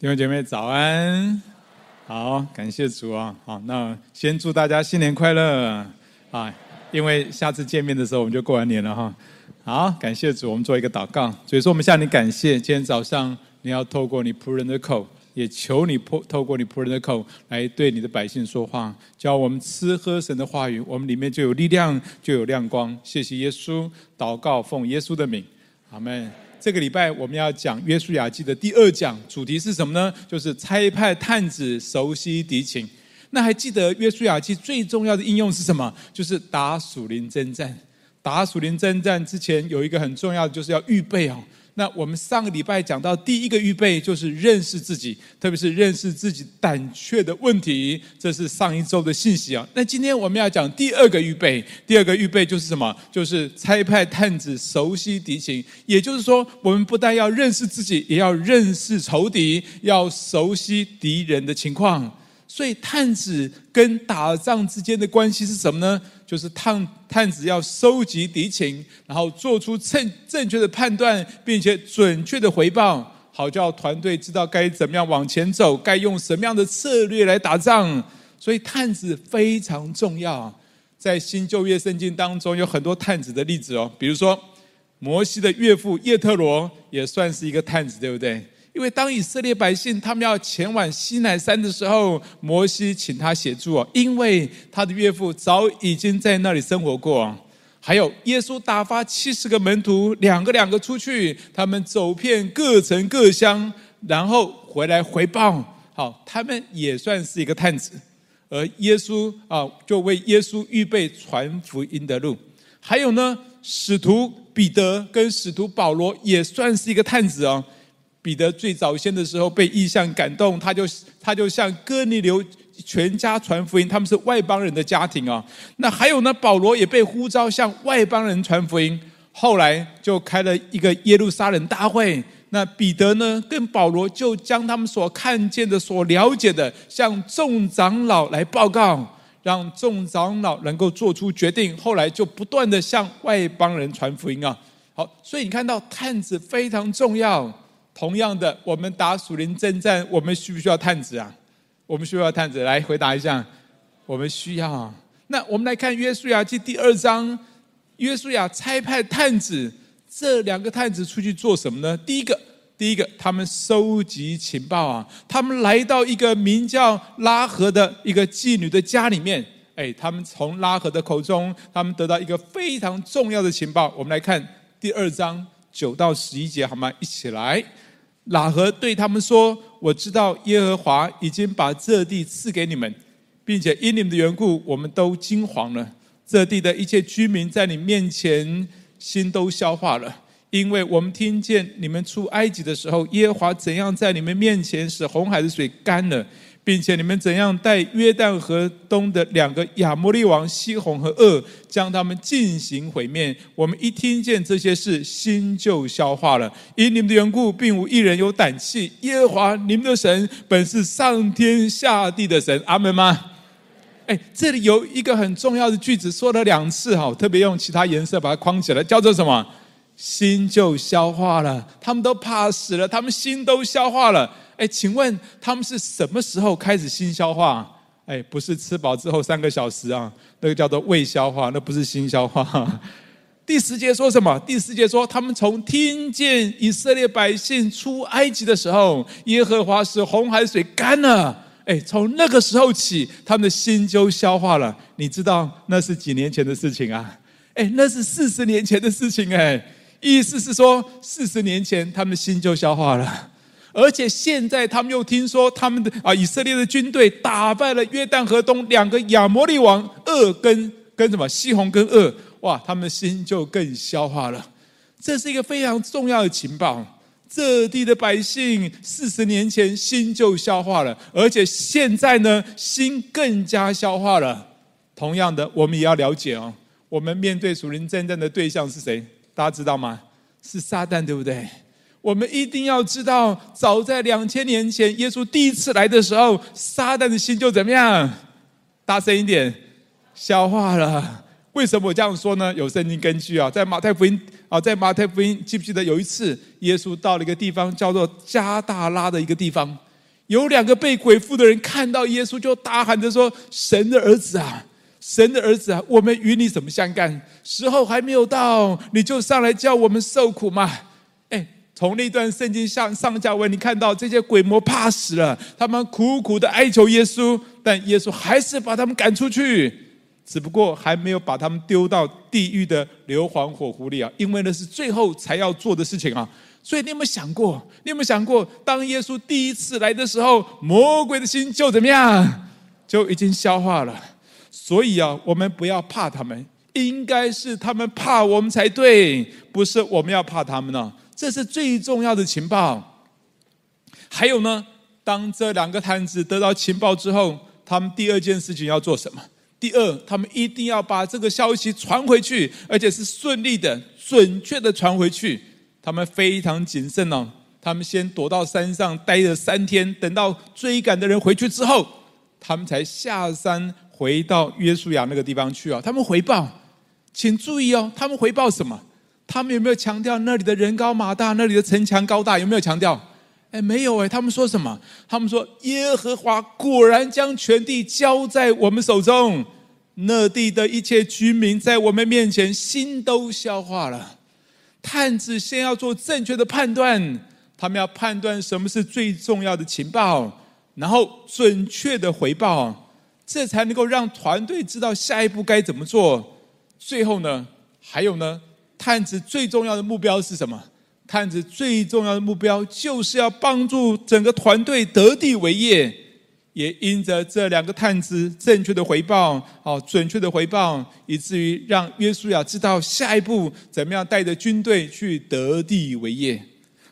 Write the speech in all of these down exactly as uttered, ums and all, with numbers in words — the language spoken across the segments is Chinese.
弟兄姐妹早安，好，感谢主啊！好，那先祝大家新年快乐啊！因为下次见面的时候我们就过完年了哈。好，感谢主，我们做一个祷告。所以说，我们向你感谢，今天早上你要透过你仆人的口，也求你透过你仆人的口来对你的百姓说话，叫我们吃喝神的话语，我们里面就有力量，就有亮光。谢谢耶稣，祷告奉耶稣的名，阿们。这个礼拜我们要讲约书亚记的第二讲，主题是什么呢？就是差派探子熟悉敌情。那还记得约书亚记最重要的应用是什么？就是打属灵征战。打属灵征战之前有一个很重要的，就是要预备哦。那我们上个礼拜讲到第一个预备就是认识自己，特别是认识自己胆怯的问题，这是上一周的信息啊。那今天我们要讲第二个预备，第二个预备就是什么？就是差派探子熟悉敌情，也就是说我们不但要认识自己，也要认识仇敌，要熟悉敌人的情况。所以探子跟打仗之间的关系是什么呢？就是探探子要收集敌情，然后做出正正确的判断，并且准确的回报，好叫团队知道该怎么样往前走，该用什么样的策略来打仗。所以探子非常重要，在新旧约圣经当中有很多探子的例子哦。比如说摩西的岳父叶特罗也算是一个探子，对不对？因为当以色列百姓他们要前往西乃山的时候，摩西请他协助，因为他的岳父早已经在那里生活过。还有耶稣打发七十个门徒两个两个出去，他们走遍各城各乡，然后回来回报。好，他们也算是一个探子，而耶稣啊，就为耶稣预备传福音的路。还有呢，使徒彼得跟使徒保罗也算是一个探子哦。彼得最早先的时候被异象感动，他就他就向哥尼流全家传福音，他们是外邦人的家庭啊、哦。那还有呢，保罗也被呼召向外邦人传福音，后来就开了一个耶路撒冷大会。那彼得呢，跟保罗就将他们所看见的、所了解的，向众长老来报告，让众长老能够做出决定。后来就不断的向外邦人传福音啊、哦。好，所以你看到探子非常重要。同样的，我们打属灵征战，我们需不需要探子啊？我们需要探子，来回答一下，我们需要、啊。那我们来看约书亚记第二章，约书亚差派探子，这两个探子出去做什么呢？第一个，第一个，他们收集情报啊，他们来到一个名叫拉合的一个妓女的家里面，哎，他们从拉合的口中，他们得到一个非常重要的情报。我们来看第二章九到十一节，好吗？一起来。喇合对他们说，我知道耶和华已经把这地赐给你们，并且因你们的缘故我们都惊惶了，这地的一切居民在你面前心都消化了，因为我们听见你们出埃及的时候，耶和华怎样在你们面前使红海的水干了，并且你们怎样带约旦河东的两个亚摩利王西宏和噩，将他们进行毁灭。我们一听见这些事，心就消化了，因你们的缘故并无一人有胆气。耶和华你们的神本是上天下地的神。阿们吗？哎，这里有一个很重要的句子说了两次，特别用其他颜色把它框起来，叫做什么？心就消化了，他们都怕死了，他们心都消化了。哎，请问他们是什么时候开始心消化？哎，不是吃饱之后三个小时啊，那个叫做胃消化，那不是心消化。第十节说什么？第十节说，他们从听见以色列百姓出埃及的时候，耶和华使红海水干了。哎，从那个时候起，他们的心就消化了。你知道那是几年前的事情啊？哎，那是四十年前的事情哎。意思是说，四十年前他们的心就消化了。而且现在他们又听说他们的、啊、以色列的军队打败了约旦河东两个亚摩利王噩跟跟什么西宏跟噩，哇，他们的心就更消化了。这是一个非常重要的情报，这地的百姓四十年前心就消化了，而且现在呢，心更加消化了。同样的，我们也要了解哦，我们面对属灵征战的对象是谁？大家知道吗？是撒旦，对不对？我们一定要知道，早在两千年前，耶稣第一次来的时候，撒旦的心就怎么样？大声一点，消化了。为什么我这样说呢？有圣经根据啊，在马太福音啊，在马太福音记不记得有一次，耶稣到了一个地方叫做加大拉的一个地方，有两个被鬼附的人看到耶稣，就大喊着说：“神的儿子啊，神的儿子啊，我们与你怎么相干？时候还没有到，你就上来叫我们受苦嘛！”哎，从那段圣经上上下文，你看到这些鬼魔怕死了，他们苦苦的哀求耶稣，但耶稣还是把他们赶出去。只不过还没有把他们丢到地狱的硫磺火湖里啊，因为那是最后才要做的事情啊。所以你有没有想过？你有没有想过，当耶稣第一次来的时候，魔鬼的心就怎么样？就已经消化了。所以啊，我们不要怕他们，应该是他们怕我们才对，不是我们要怕他们呢。这是最重要的情报。还有呢，当这两个探子得到情报之后，他们第二件事情要做什么？第二，他们一定要把这个消息传回去，而且是顺利的、准确的传回去。他们非常谨慎哦，他们先躲到山上待了三天，等到追赶的人回去之后，他们才下山回到约书亚那个地方去哦。他们回报，请注意哦，他们回报什么？他们有没有强调那里的人高马大，那里的城墙高大？有没有强调？哎，没有哎，他们说什么？他们说耶和华果然将全地交在我们手中，那地的一切居民在我们面前心都消化了。探子先要做正确的判断，他们要判断什么是最重要的情报，然后准确的回报，这才能够让团队知道下一步该怎么做。最后呢，还有呢，探子最重要的目标是什么？探子最重要的目标就是要帮助整个团队得地为业，也因着这两个探子正确的回报、哦、准确的回报，以至于让约书亚知道下一步怎么样带着军队去得地为业。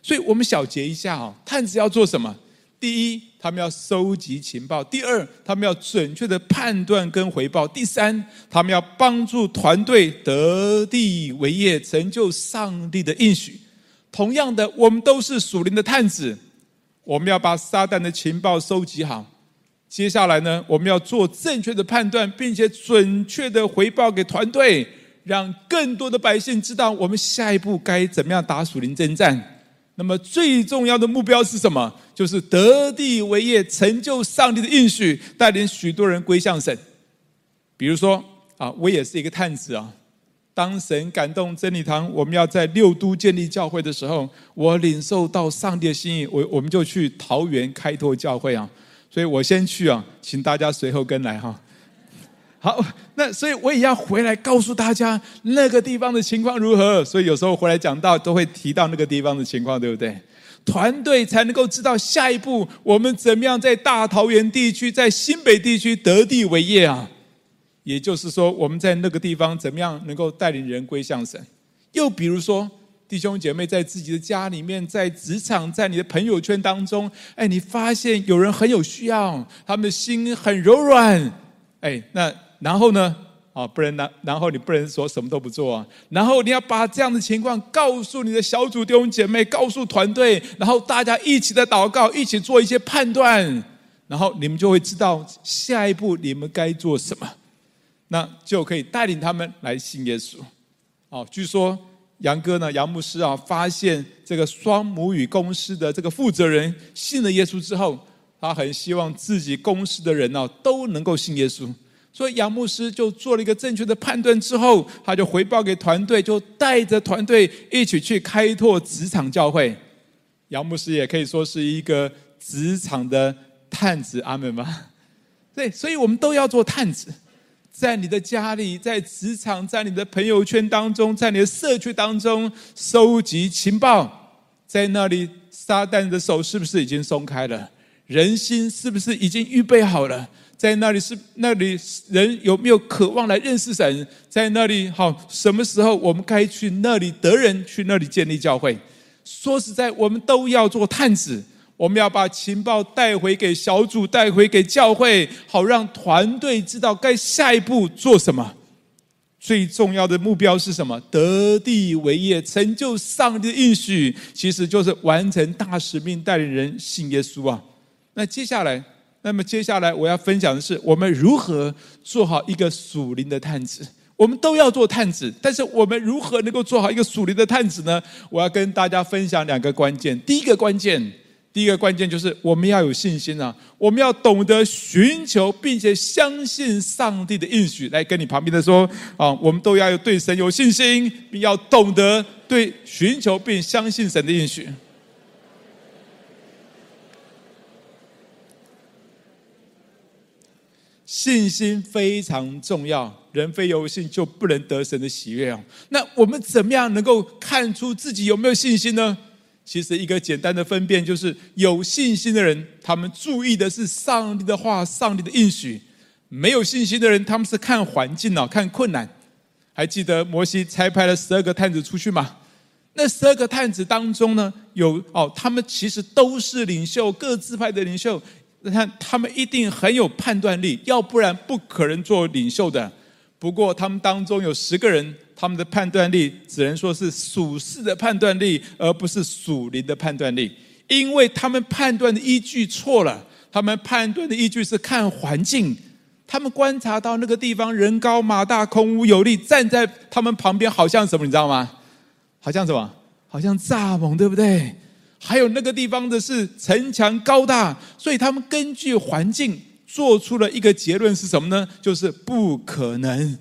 所以我们小结一下、哦、探子要做什么？第一，他们要收集情报；第二，他们要准确的判断跟回报；第三，他们要帮助团队得地为业，成就上帝的应许。同样的，我们都是属灵的探子，我们要把撒旦的情报收集好。接下来呢，我们要做正确的判断，并且准确的回报给团队，让更多的百姓知道我们下一步该怎么样打属灵征战。那么最重要的目标是什么？就是得地为业，成就上帝的应许，带领许多人归向神。比如说啊，我也是一个探子啊。当神感动真理堂，我们要在六都建立教会的时候，我领受到上帝的心意，我我们就去桃园开拓教会啊。所以我先去啊，请大家随后跟来哈、啊。好，那所以我也要回来告诉大家那个地方的情况如何。所以有时候回来讲到都会提到那个地方的情况，对不对？团队才能够知道下一步我们怎么样在大桃园地区、在新北地区得地为业啊。也就是说，我们在那个地方怎么样能够带领人归向神？又比如说，弟兄姐妹在自己的家里面、在职场、在你的朋友圈当中，哎，你发现有人很有需要，他们的心很柔软，哎，那然后呢？啊，不能然然后你不能说什么都不做啊，然后你要把这样的情况告诉你的小组弟兄姐妹，告诉团队，然后大家一起的祷告，一起做一些判断，然后你们就会知道下一步你们该做什么。那就可以带领他们来信耶稣。哦，据说杨哥呢，杨牧师啊，发现这个双母语公司的这个负责人信了耶稣之后，他很希望自己公司的人啊都能够信耶稣。所以杨牧师就做了一个正确的判断之后，他就回报给团队，就带着团队一起去开拓职场教会。杨牧师也可以说是一个职场的探子，阿们吧？对，所以我们都要做探子。在你的家里，在职场，在你的朋友圈当中，在你的社区当中收集情报。在那里，撒旦的手是不是已经松开了？人心是不是已经预备好了？在那里，是那里人有没有渴望来认识神？在那里，好，什么时候我们该去那里得人，去那里建立教会？说实在，我们都要做探子，我们要把情报带回给小组，带回给教会，好让团队知道该下一步做什么。最重要的目标是什么？得地为业，成就上帝的应许，其实就是完成大使命，带领人信耶稣啊。那接下来，那么接下来我要分享的是，我们如何做好一个属灵的探子。我们都要做探子，但是我们如何能够做好一个属灵的探子呢？我要跟大家分享两个关键。第一个关键，第一个关键就是我们要有信心啊，我们要懂得寻求并且相信上帝的应许。来跟你旁边的说啊，我们都要有对神有信心，并要懂得对寻求并相信神的应许。信心非常重要，人非有信就不能得神的喜悦啊。那我们怎么样能够看出自己有没有信心呢？其实一个简单的分辨就是，有信心的人他们注意的是上帝的话，上帝的应许；没有信心的人他们是看环境，看困难。还记得摩西差派了十二个探子出去吗？那十二个探子当中呢，有、哦、他们其实都是领袖，各支派的领袖，他们一定很有判断力，要不然不可能做领袖的。不过他们当中有十个人，他们的判断力只能说是属世的判断力，而不是属灵的判断力。因为他们判断的依据错了，他们判断的依据是看环境。他们观察到那个地方人高马大，空无有力，站在他们旁边好像什么你知道吗？好像什么？好像蚱蜢，对不对？还有那个地方的是城墙高大，所以他们根据环境做出了一个结论，是什么呢？就是不可能。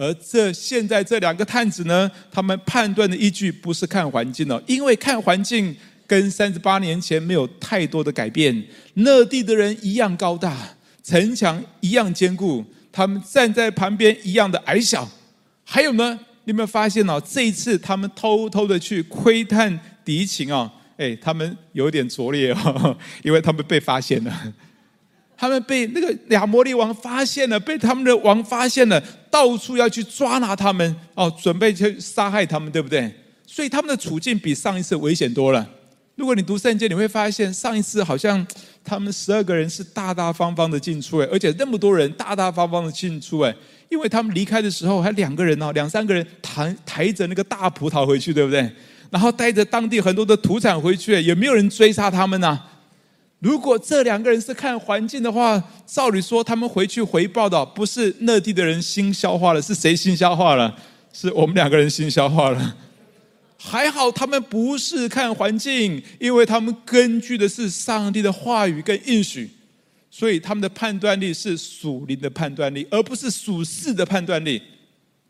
而这现在这两个探子呢，他们判断的依据不是看环境哦，因为看环境跟三十八年前没有太多的改变，那地的人一样高大，城墙一样坚固，他们站在旁边一样的矮小。还有呢，你有没有发现哦？这一次他们偷偷的去窥探敌情哦，哎，他们有点拙劣哦，因为他们被发现了。他们被那个亚摩利王发现了，被他们的王发现了，到处要去抓拿他们哦，准备去杀害他们，对不对？所以他们的处境比上一次危险多了。如果你读圣经，你会发现上一次好像他们十二个人是大大方方的进出，而且那么多人大大方方的进出，因为他们离开的时候还两个人哦，两三个人抬抬着那个大葡萄回去，对不对？然后带着当地很多的土产回去，也没有人追杀他们啊。如果这两个人是看环境的话，照理说他们回去回报的不是那地的人心消化了，是谁心消化了？是我们两个人心消化了。还好他们不是看环境，因为他们根据的是上帝的话语跟应许，所以他们的判断力是属灵的判断力，而不是属世的判断力。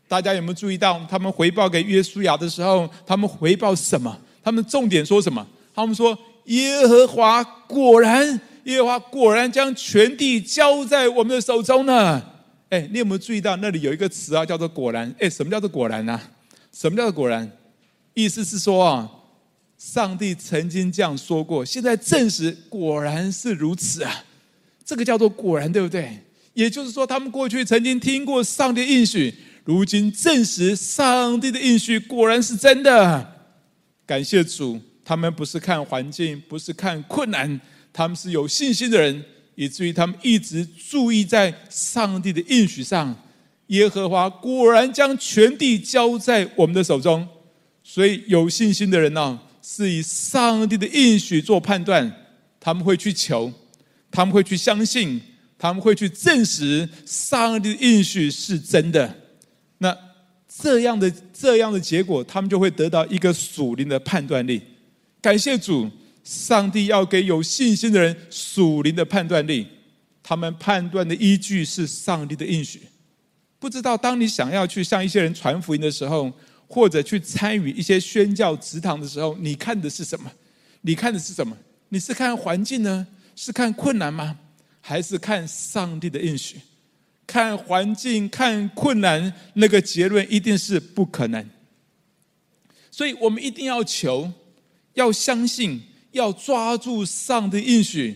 大家有没有注意到他们回报给约书亚的时候，他们回报什么？他们重点说什么？他们说耶和华果然，耶和华果然将全地交在我们的手中呢。哎，你有没有注意到那里有一个词啊，叫做果然？哎，什么叫做果然啊？什么叫做果然？意思是说啊，上帝曾经这样说过，现在证实果然是如此啊，这个叫做果然，对不对？也就是说，他们过去曾经听过上帝的应许，如今证实上帝的应许果然是真的。感谢主。他们不是看环境，不是看困难，他们是有信心的人，以至于他们一直注意在上帝的应许上。耶和华果然将全地交在我们的手中。所以有信心的人呢、啊，是以上帝的应许做判断，他们会去求，他们会去相信，他们会去证实上帝的应许是真的。那这样的这样的结果，他们就会得到一个属灵的判断力。感谢主，上帝要给有信心的人属灵的判断力，他们判断的依据是上帝的应许。不知道当你想要去向一些人传福音的时候，或者去参与一些宣教职堂的时候，你看的是什么？你看的是什么？你是看环境呢？是看困难吗？还是看上帝的应许？看环境、看困难，那个结论一定是不可能。所以我们一定要求，要相信，要抓住上帝应许。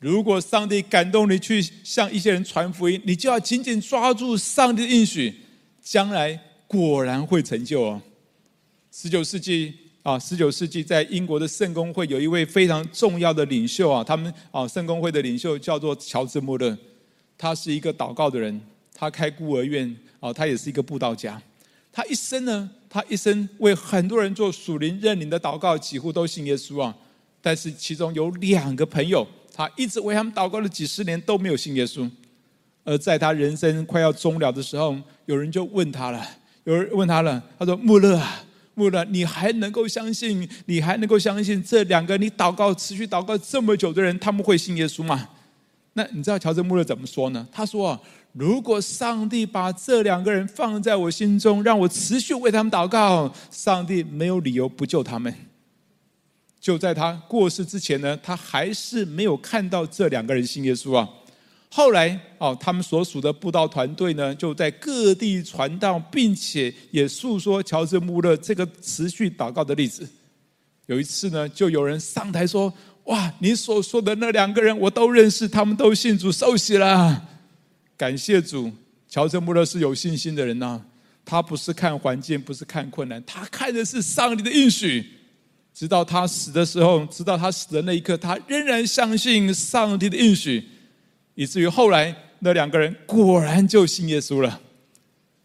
如果上帝感动你去向一些人传福音，你就要紧紧抓住上帝应许，将来果然会成就哦。十九世纪啊，十九世纪在英国的圣公会有一位非常重要的领袖啊，他们啊，圣公会的领袖叫做乔治·穆勒，他是一个祷告的人，他开孤儿院啊，他也是一个布道家。他一生呢，他一生为很多人做属灵认领的祷告，几乎都信耶稣啊。但是其中有两个朋友，他一直为他们祷告了几十年都没有信耶稣。而在他人生快要终了的时候，有人就问他了，有人问他了，他说：“穆勒啊，牧人，你还能够相信，你还能够相信这两个你祷告持续祷告这么久的人，他们会信耶稣吗？那你知道乔治穆勒怎么说呢？他说、啊、如果上帝把这两个人放在我心中，让我持续为他们祷告，上帝没有理由不救他们。就在他过世之前呢，他还是没有看到这两个人信耶稣啊。后来、哦、他们所属的布道团队呢，就在各地传道，并且也诉说乔治穆勒这个持续祷告的例子。有一次呢，就有人上台说，哇，你所说的那两个人我都认识，他们都信主受洗了。感谢主，乔治穆勒是有信心的人啊，他不是看环境，不是看困难，他看的是上帝的应许。直到他死的时候，直到他死的那一刻，他仍然相信上帝的应许，以至于后来那两个人果然就信耶稣了。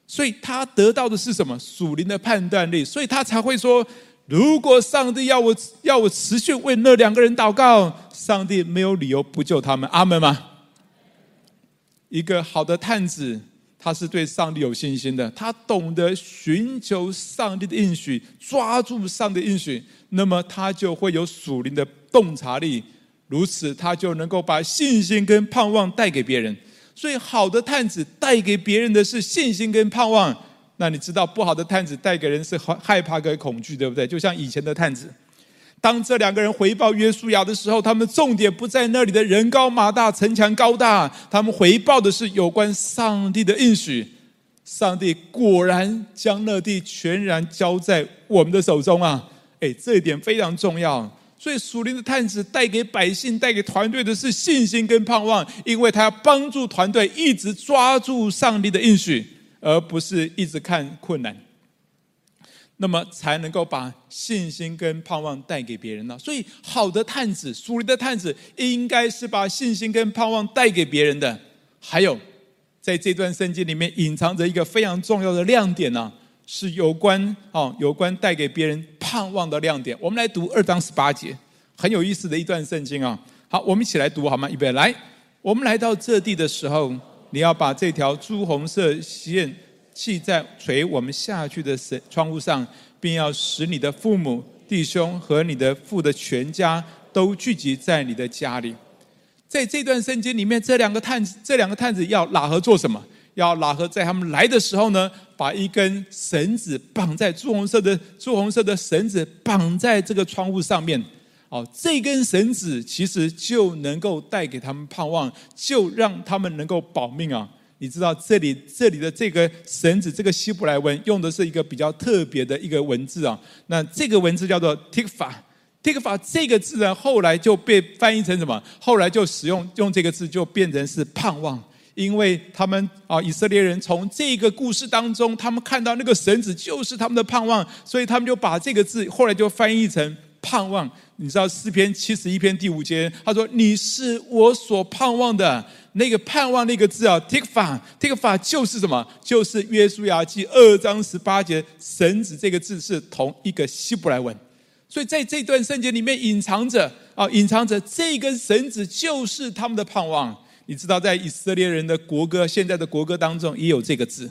所以他得到的是什么？属灵的判断力。所以他才会说，如果上帝要我要我持续为那两个人祷告，上帝没有理由不救他们。阿们吗？一个好的探子，他是对上帝有信心的，他懂得寻求上帝的应许，抓住上帝的应许，那么他就会有属灵的洞察力，如此他就能够把信心跟盼望带给别人。所以好的探子带给别人的是信心跟盼望。那你知道不好的探子带给人是害怕跟恐惧，对不对？就像以前的探子，当这两个人回报约书亚的时候，他们重点不在那里的人高马大城墙高大，他们回报的是有关上帝的应许。上帝果然将那地全然交在我们的手中啊！哎，这一点非常重要。所以属灵的探子带给百姓带给团队的是信心跟盼望，因为他要帮助团队一直抓住上帝的应许，而不是一直看困难，那么才能够把信心跟盼望带给别人、啊、所以好的探子属灵的探子应该是把信心跟盼望带给别人的。还有在这段圣经里面隐藏着一个非常重要的亮点、啊、是有关、哦、有关带给别人盼望的亮点。我们来读二章十八节，很有意思的一段圣经啊。好，我们一起来读好吗？预备，来，我们来到这地的时候，你要把这条朱红色线系在垂我们下去的窗户上，并要使你的父母、弟兄和你的父的全家都聚集在你的家里。在这段圣经里面，这两个探子，这两个探子要喇合做什么？要喇合在他们来的时候呢，把一根绳子绑在朱红色的朱红色的绳子绑在这个窗户上面、哦、这根绳子其实就能够带给他们盼望，就让他们能够保命啊！你知道这里这里的这个绳子，这个希伯来文用的是一个比较特别的一个文字啊。那这个文字叫做 tikva tikva 这个字呢，后来就被翻译成什么？后来就使用用这个字就变成是盼望。因为他们、啊、以色列人从这个故事当中，他们看到那个绳子就是他们的盼望，所以他们就把这个字后来就翻译成盼望。你知道诗篇七十一篇第五节，他说你是我所盼望的。那个盼望那个字啊 tikva tikva 就是什么？就是约书亚记二章十八节绳子这个字是同一个希伯来文。所以在这段圣经里面隐藏着、啊、隐藏着这根绳子就是他们的盼望。你知道在以色列人的国歌，现在的国歌当中也有这个字。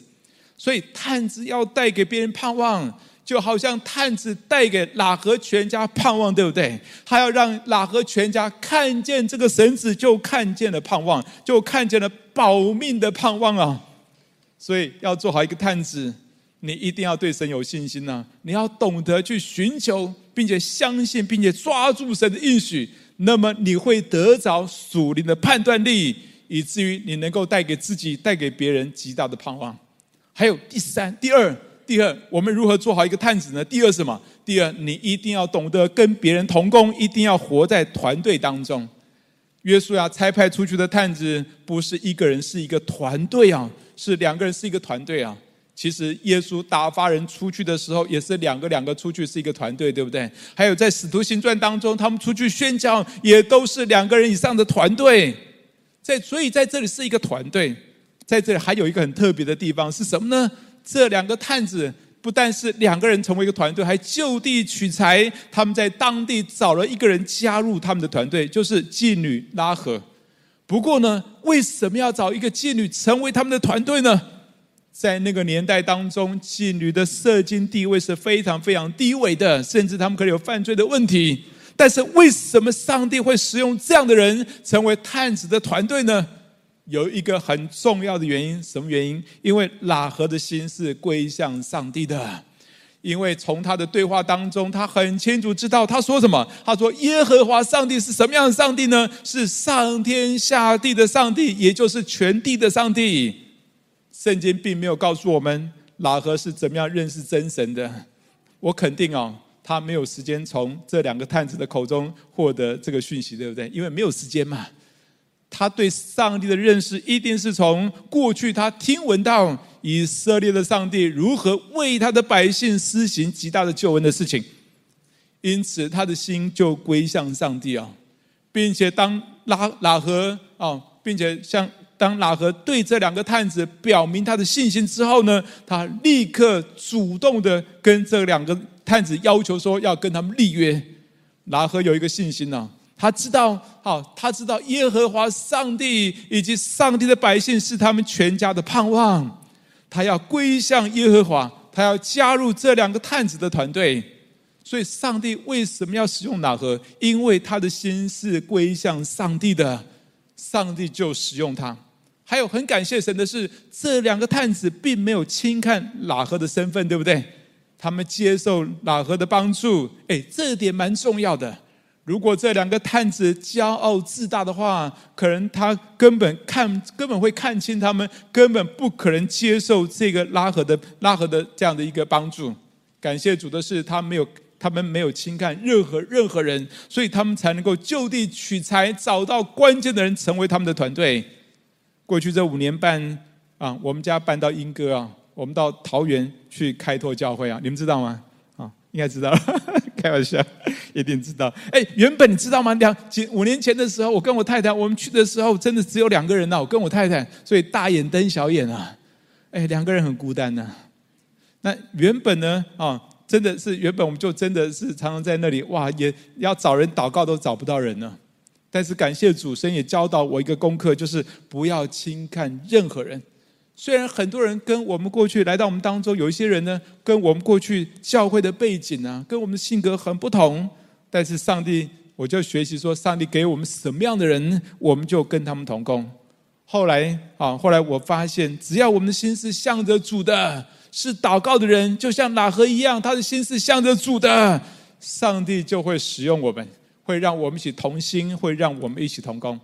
所以探子要带给别人盼望，就好像探子带给喇合全家盼望，对不对？他要让喇合全家看见这个绳子，就看见了盼望，就看见了保命的盼望啊！所以要做好一个探子，你一定要对神有信心啊，你要懂得去寻求，并且相信，并且抓住神的应许，那么你会得着属灵的判断力，以至于你能够带给自己带给别人极大的盼望。还有第三第二第二我们如何做好一个探子呢？第二什么？第二，你一定要懂得跟别人同工，一定要活在团队当中。约书亚差派出去的探子不是一个人，是一个团队啊，是两个人，是一个团队啊。其实耶稣打发人出去的时候也是两个两个出去，是一个团队，对不对？还有在使徒行传当中，他们出去宣教也都是两个人以上的团队。在所以在这里是一个团队。在这里还有一个很特别的地方是什么呢？这两个探子不但是两个人成为一个团队，还就地取材，他们在当地找了一个人加入他们的团队，就是妓女喇合。不过呢，为什么要找一个妓女成为他们的团队呢？在那个年代当中，妓女的社经地位是非常非常低微的，甚至他们可能有犯罪的问题。但是为什么上帝会使用这样的人成为探子的团队呢？有一个很重要的原因，什么原因？因为喇合的心是归向上帝的。因为从他的对话当中，他很清楚知道他说什么。他说耶和华上帝是什么样的上帝呢？是上天下地的上帝，也就是全地的上帝。圣经并没有告诉我们喇合是怎么样认识真神的。我肯定哦，他没有时间从这两个探子的口中获得这个讯息，对不对？因为没有时间嘛。他对上帝的认识一定是从过去他听闻到以色列的上帝如何为他的百姓施行极大的救恩的事情，因此他的心就归向上帝啊，并且当喇合啊，并且像当喇合对这两个探子表明他的信心之后呢，他立刻主动的跟这两个探子要求说要跟他们立约。喇合有一个信心啊。他知道，好，他知道耶和华上帝以及上帝的百姓是他们全家的盼望。他要归向耶和华，他要加入这两个探子的团队。所以，上帝为什么要使用喇合？因为他的心是归向上帝的，上帝就使用他。还有，很感谢神的是，这两个探子并没有轻看喇合的身份，对不对？他们接受喇合的帮助，哎，这点蛮重要的。如果这两个探子骄傲自大的话，可能他根本看根本会看清他们，根本不可能接受这个喇合的喇合的这样的一个帮助。感谢主的是，他没有他们没有轻看任何任何人，所以他们才能够就地取材，找到关键的人成为他们的团队。过去这五年半啊，我们家搬到莺歌啊，我们到桃园去开拓教会啊，你们知道吗？应该知道了，开玩笑，一定知道。哎，原本你知道吗？两五年前的时候，我跟我太太，我们去的时候真的只有两个人啊，我跟我太太，所以大眼瞪小眼啊，哎，两个人很孤单呐、啊。那原本呢，啊、哦，真的是原本我们就真的是常常在那里哇，也要找人祷告都找不到人呢、啊。但是感谢主，神也教导我一个功课，就是不要轻看任何人。虽然很多人跟我们过去来到我们当中，有一些人呢，跟我们过去教会的背景啊，跟我们的性格很不同，但是上帝，我就学习说，上帝给我们什么样的人，我们就跟他们同工。后来啊，后来我发现，只要我们的心是向着主的，是祷告的人，就像喇合一样，他的心是向着主的，上帝就会使用我们，会让我们一起同心，会让我们一起同工。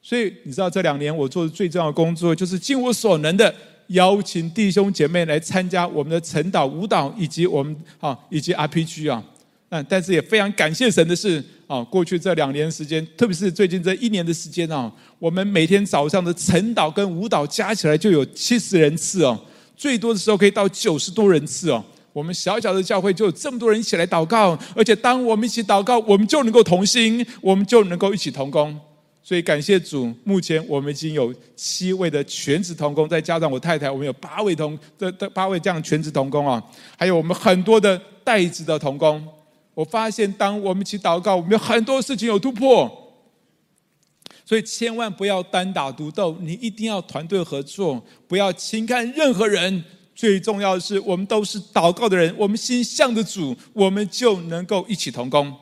所以你知道，这两年我做的最重要的工作，就是尽我所能的邀请弟兄姐妹来参加我们的晨祷、舞蹈以及我们啊，以及 R P G 啊。那但是也非常感谢神的是啊，过去这两年时间，特别是最近这一年的时间啊，我们每天早上的晨祷跟舞蹈加起来就有七十人次哦，最多的时候可以到九十多人次哦。我们小小的教会就有这么多人一起来祷告，而且当我们一起祷告，我们就能够同心，我们就能够一起同工。所以感谢主，目前我们已经有七位的全职同工，再加上我太太，我们有八位同八位这样全职同工啊，还有我们很多的代职的同工。我发现，当我们一起祷告，我们有很多事情有突破。所以千万不要单打独斗，你一定要团队合作，不要轻看任何人。最重要的是，我们都是祷告的人，我们心向着主，我们就能够一起同工。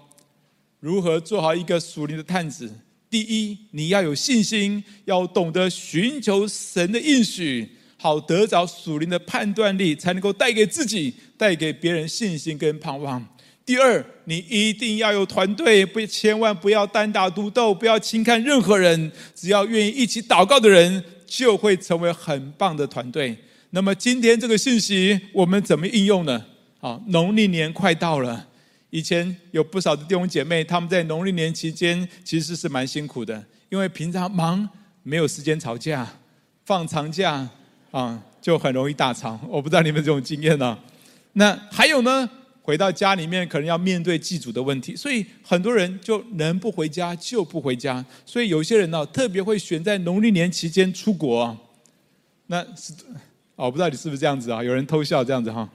如何做好一个属灵的探子？第一，你要有信心，要懂得寻求神的应许，好得着属灵的判断力，才能够带给自己、带给别人信心跟盼望。第二，你一定要有团队，不，千万不要单打独斗，不要轻看任何人。只要愿意一起祷告的人，就会成为很棒的团队。那么今天这个信息，我们怎么应用呢？好，农历年快到了。以前有不少的弟兄姐妹，他们在农历年期间其实是蛮辛苦的，因为平常忙，没有时间吵架，放长假啊，就很容易大吵。我不知道你们这种经验啊。那还有呢，回到家里面可能要面对祭祖的问题，所以很多人就能不回家就不回家。所以有些人呢、啊，特别会选在农历年期间出国、啊。那是、哦、我不知道你是不是这样子啊？有人偷笑这样子哈、啊。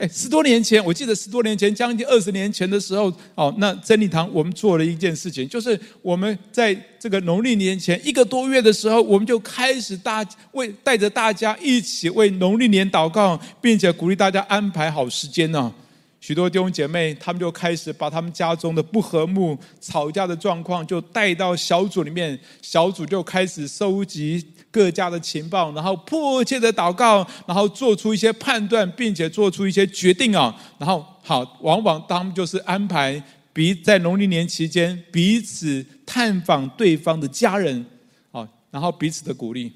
哎，十多年前，我记得十多年前，将近二十年前的时候，哦，那真理堂我们做了一件事情，就是我们在这个农历年前一个多月的时候，我们就开始大为带着大家一起为农历年祷告，并且鼓励大家安排好时间呢、啊。许多弟兄姐妹，他们就开始把他们家中的不和睦、吵架的状况，就带到小组里面。小组就开始收集各家的情报，然后迫切的祷告，然后做出一些判断，并且做出一些决定啊。然后，好，往往他们就是安排彼在农历年期间彼此探访对方的家人，好，然后彼此的鼓励。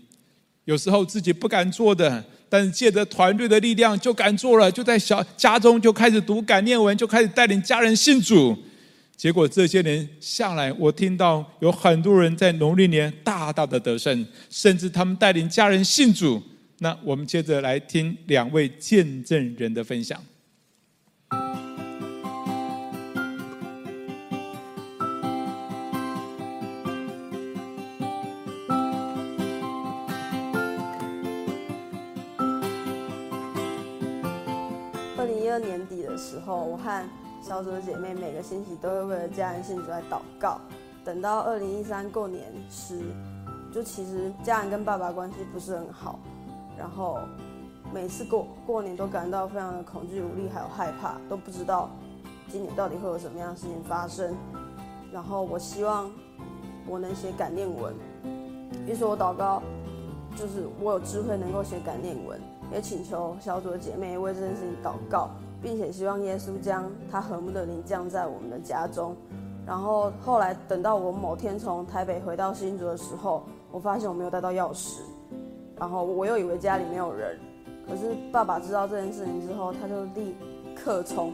有时候自己不敢做的，但是借着团队的力量就敢做了，就在小家中就开始读感念文，就开始带领家人信主。结果这些年下来，我听到有很多人在农历年大大的得胜，甚至他们带领家人信主。那我们接着来听两位见证人的分享。年底的时候，我和小组的姐妹每个星期都会为了家人信主来祷告。等到二零一三过年时，就其实家人跟爸爸关系不是很好，然后每次过过年都感到非常的恐惧、无力，还有害怕，都不知道今年到底会有什么样的事情发生。然后我希望我能写感念文，于是我祷告，就是我有智慧能够写感念文，也请求小组的姐妹为这件事情祷告。并且希望耶稣将他和睦的灵降在我们的家中。然后后来等到我某天从台北回到新竹的时候，我发现我没有带到钥匙，然后我又以为家里没有人，可是爸爸知道这件事情之后，他就立刻从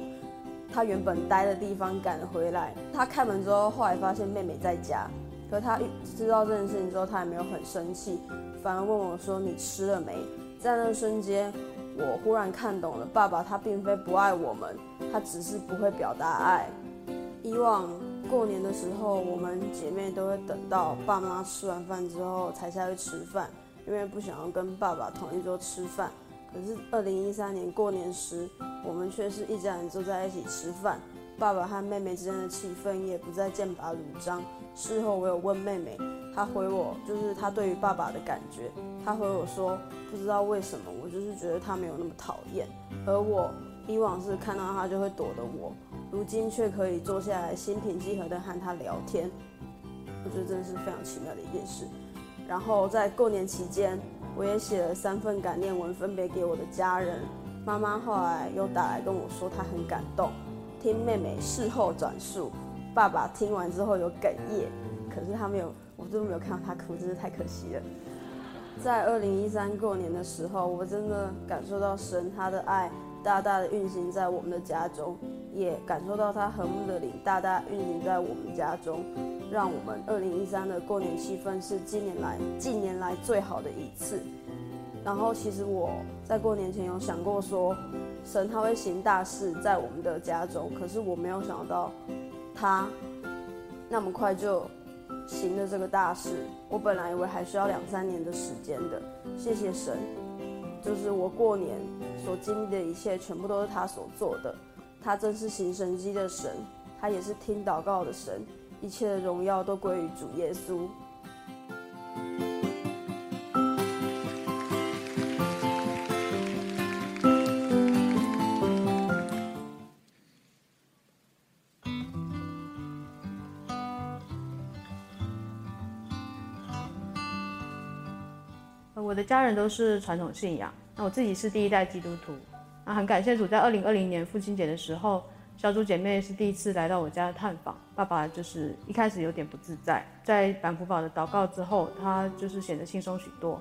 他原本待的地方赶回来。他开门之后，后来发现妹妹在家，可是他知道这件事情之后，他也没有很生气，反而问我说你吃了没。在那瞬间，我忽然看懂了，爸爸他并非不爱我们，他只是不会表达爱。以往过年的时候，我们姐妹都会等到爸妈吃完饭之后才下去吃饭，因为不想要跟爸爸同一桌吃饭。可是二零一三年过年时，我们却是一家人坐在一起吃饭，爸爸和妹妹之间的气氛也不再剑拔弩张。事后我有问妹妹，她回我就是她对于爸爸的感觉，她回我说不知道为什么，我就是觉得他没有那么讨厌。而我以往是看到他就会躲的我，如今却可以坐下来心平气和的和他聊天，我觉得真的是非常奇妙的一件事。然后在过年期间，我也写了三份感念文，分别给我的家人。妈妈后来又打来跟我说她很感动，听妹妹事后转述，爸爸听完之后有哽咽，可是他没有，我都没有看到他哭，真是太可惜了。在二零一三过年的时候，我真的感受到神他的爱大大的运行在我们的家中，也感受到他和睦的灵大大运行在我们家中，让我们二零一三的过年气氛是近年来近年来最好的一次。然后其实我在过年前有想过说，神他会行大事在我们的家中，可是我没有想到他那么快就行了这个大事。我本来以为还需要两三年的时间的，谢谢神，就是我过年所经历的一切全部都是他所做的。他真是行神迹的神，他也是听祷告的神，一切的荣耀都归于主耶稣。我的家人都是传统信仰，那我自己是第一代基督徒。那很感谢主，在二零二零年父亲节的时候，小组姐妹是第一次来到我家探访。爸爸就是一开始有点不自在，在板福宝的祷告之后，他就是显得轻松许多。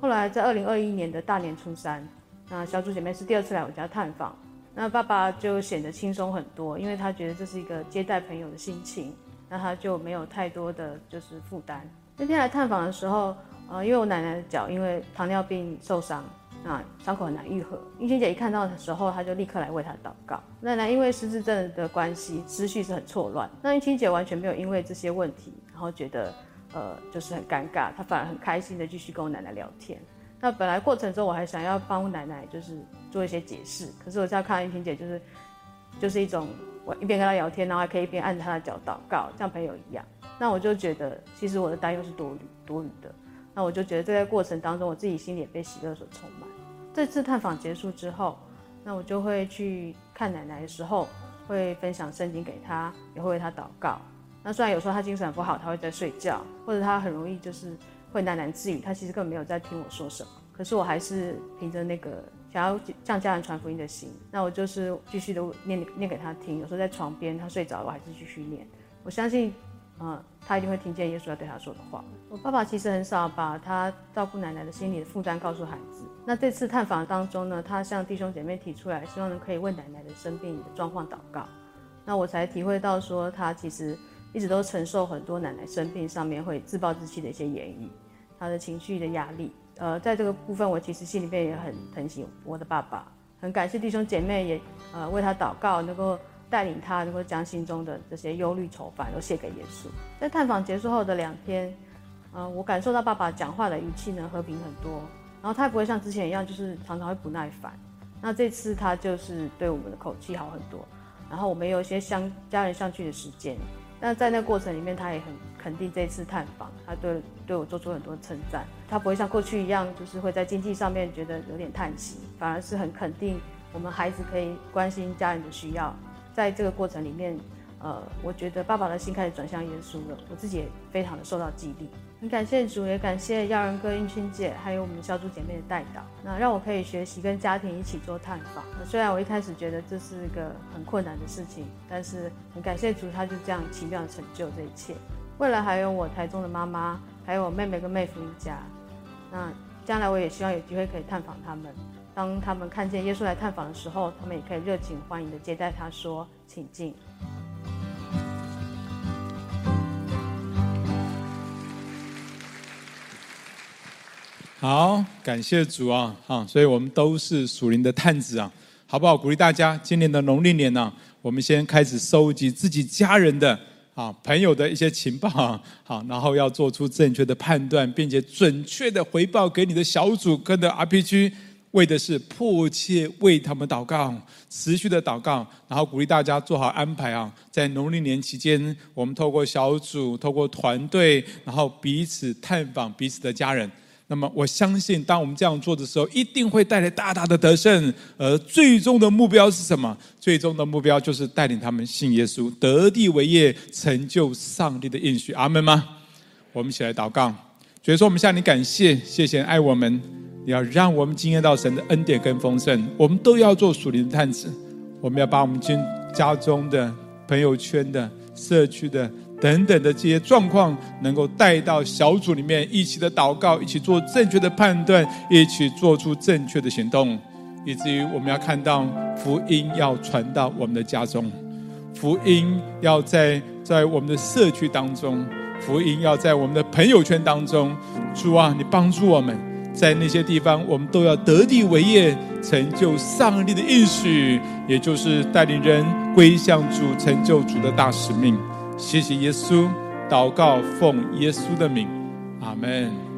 后来在二零二一年的大年初三，那小组姐妹是第二次来我家探访，那爸爸就显得轻松很多，因为他觉得这是一个接待朋友的心情，那他就没有太多的就是负担。那天来探访的时候，呃，因为我奶奶的脚因为糖尿病受伤，啊，伤口很难愈合。英心姐一看到的时候，她就立刻来为她祷告。奶奶因为失智症的关系，思绪是很错乱。那英心姐完全没有因为这些问题，然后觉得呃就是很尴尬，她反而很开心的继续跟我奶奶聊天。那本来过程中我还想要帮奶奶就是做一些解释，可是我现在看到依萍姐就是就是一种我一边跟她聊天，然后还可以一边按着她的脚祷告，像朋友一样。那我就觉得其实我的担忧是多余多余的。那我就觉得这个过程当中，我自己心里也被喜乐所充满。这次探访结束之后，那我就会去看奶奶的时候，会分享圣经给她，也会为她祷告。那虽然有时候她精神不好，她会在睡觉，或者她很容易就是会喃喃自语，她其实根本没有在听我说什么。可是我还是凭着那个想要向家人传福音的心，那我就是继续的念念给她听。有时候在床边她睡着了，我还是继续念。我相信。嗯，他一定会听见耶稣要对他说的话。我爸爸其实很少把他照顾奶奶的心理的负担告诉孩子。那这次探访当中呢，他向弟兄姐妹提出来，希望能可以为奶奶的生病的状况祷告。那我才体会到说，他其实一直都承受很多奶奶生病上面会自暴自弃的一些言语，他的情绪的压力。呃，在这个部分，我其实心里面也很疼惜我的爸爸，很感谢弟兄姐妹也呃为他祷告，能够带领他能够将心中的这些忧虑愁烦都卸给耶稣。在探访结束后的两天，呃，我感受到爸爸讲话的语气呢和平很多，然后他也不会像之前一样就是常常会不耐烦。那这次他就是对我们的口气好很多，然后我们有一些相家人相聚的时间。那在那个过程里面，他也很肯定这次探访，他对对我做出很多称赞。他不会像过去一样就是会在经济上面觉得有点叹息，反而是很肯定我们孩子可以关心家人的需要。在这个过程里面，呃，我觉得爸爸的心开始转向耶稣了，我自己也非常的受到激励。很感谢主，也感谢耀仁哥、运庆姐，还有我们小组姐妹的带导，那让我可以学习跟家庭一起做探访。虽然我一开始觉得这是一个很困难的事情，但是很感谢主，他就这样奇妙的成就这一切。未来还有我台中的妈妈，还有我妹妹跟妹夫一家，那将来我也希望有机会可以探访他们。当他们看见耶稣来探访的时候，他们也可以热情欢迎的接待他，说：“请进。”好，感谢主啊！啊，所以我们都是属灵的探子啊，好不好？鼓励大家，今年的农历年呢、啊，我们先开始收集自己家人的啊、朋友的一些情报啊，好，然后要做出正确的判断，并且准确的回报给你的小组跟的 R P G。为的是迫切为他们祷告，持续的祷告，然后鼓励大家做好安排啊！在农历年期间，我们透过小组，透过团队，然后彼此探访彼此的家人。那么我相信，当我们这样做的时候，一定会带来大大的得胜。而最终的目标是什么？最终的目标就是带领他们信耶稣，得地为业，成就上帝的应许。阿们吗？我们一起来祷告。主耶稣，我们向你感谢，谢谢爱我们。你要让我们经验到神的恩典跟丰盛，我们都要做属灵的探子，我们要把我们家中的、朋友圈的、社区的等等的这些状况能够带到小组里面，一起的祷告，一起做正确的判断，一起做出正确的行动，以至于我们要看到福音要传到我们的家中，福音要在在我们的社区当中，福音要在我们的朋友圈当中。主啊，你帮助我们在那些地方，我们都要得地为业，成就上帝的应许，也就是带领人归向主，成就主的大使命。谢谢耶稣，祷告奉耶稣的名，阿们。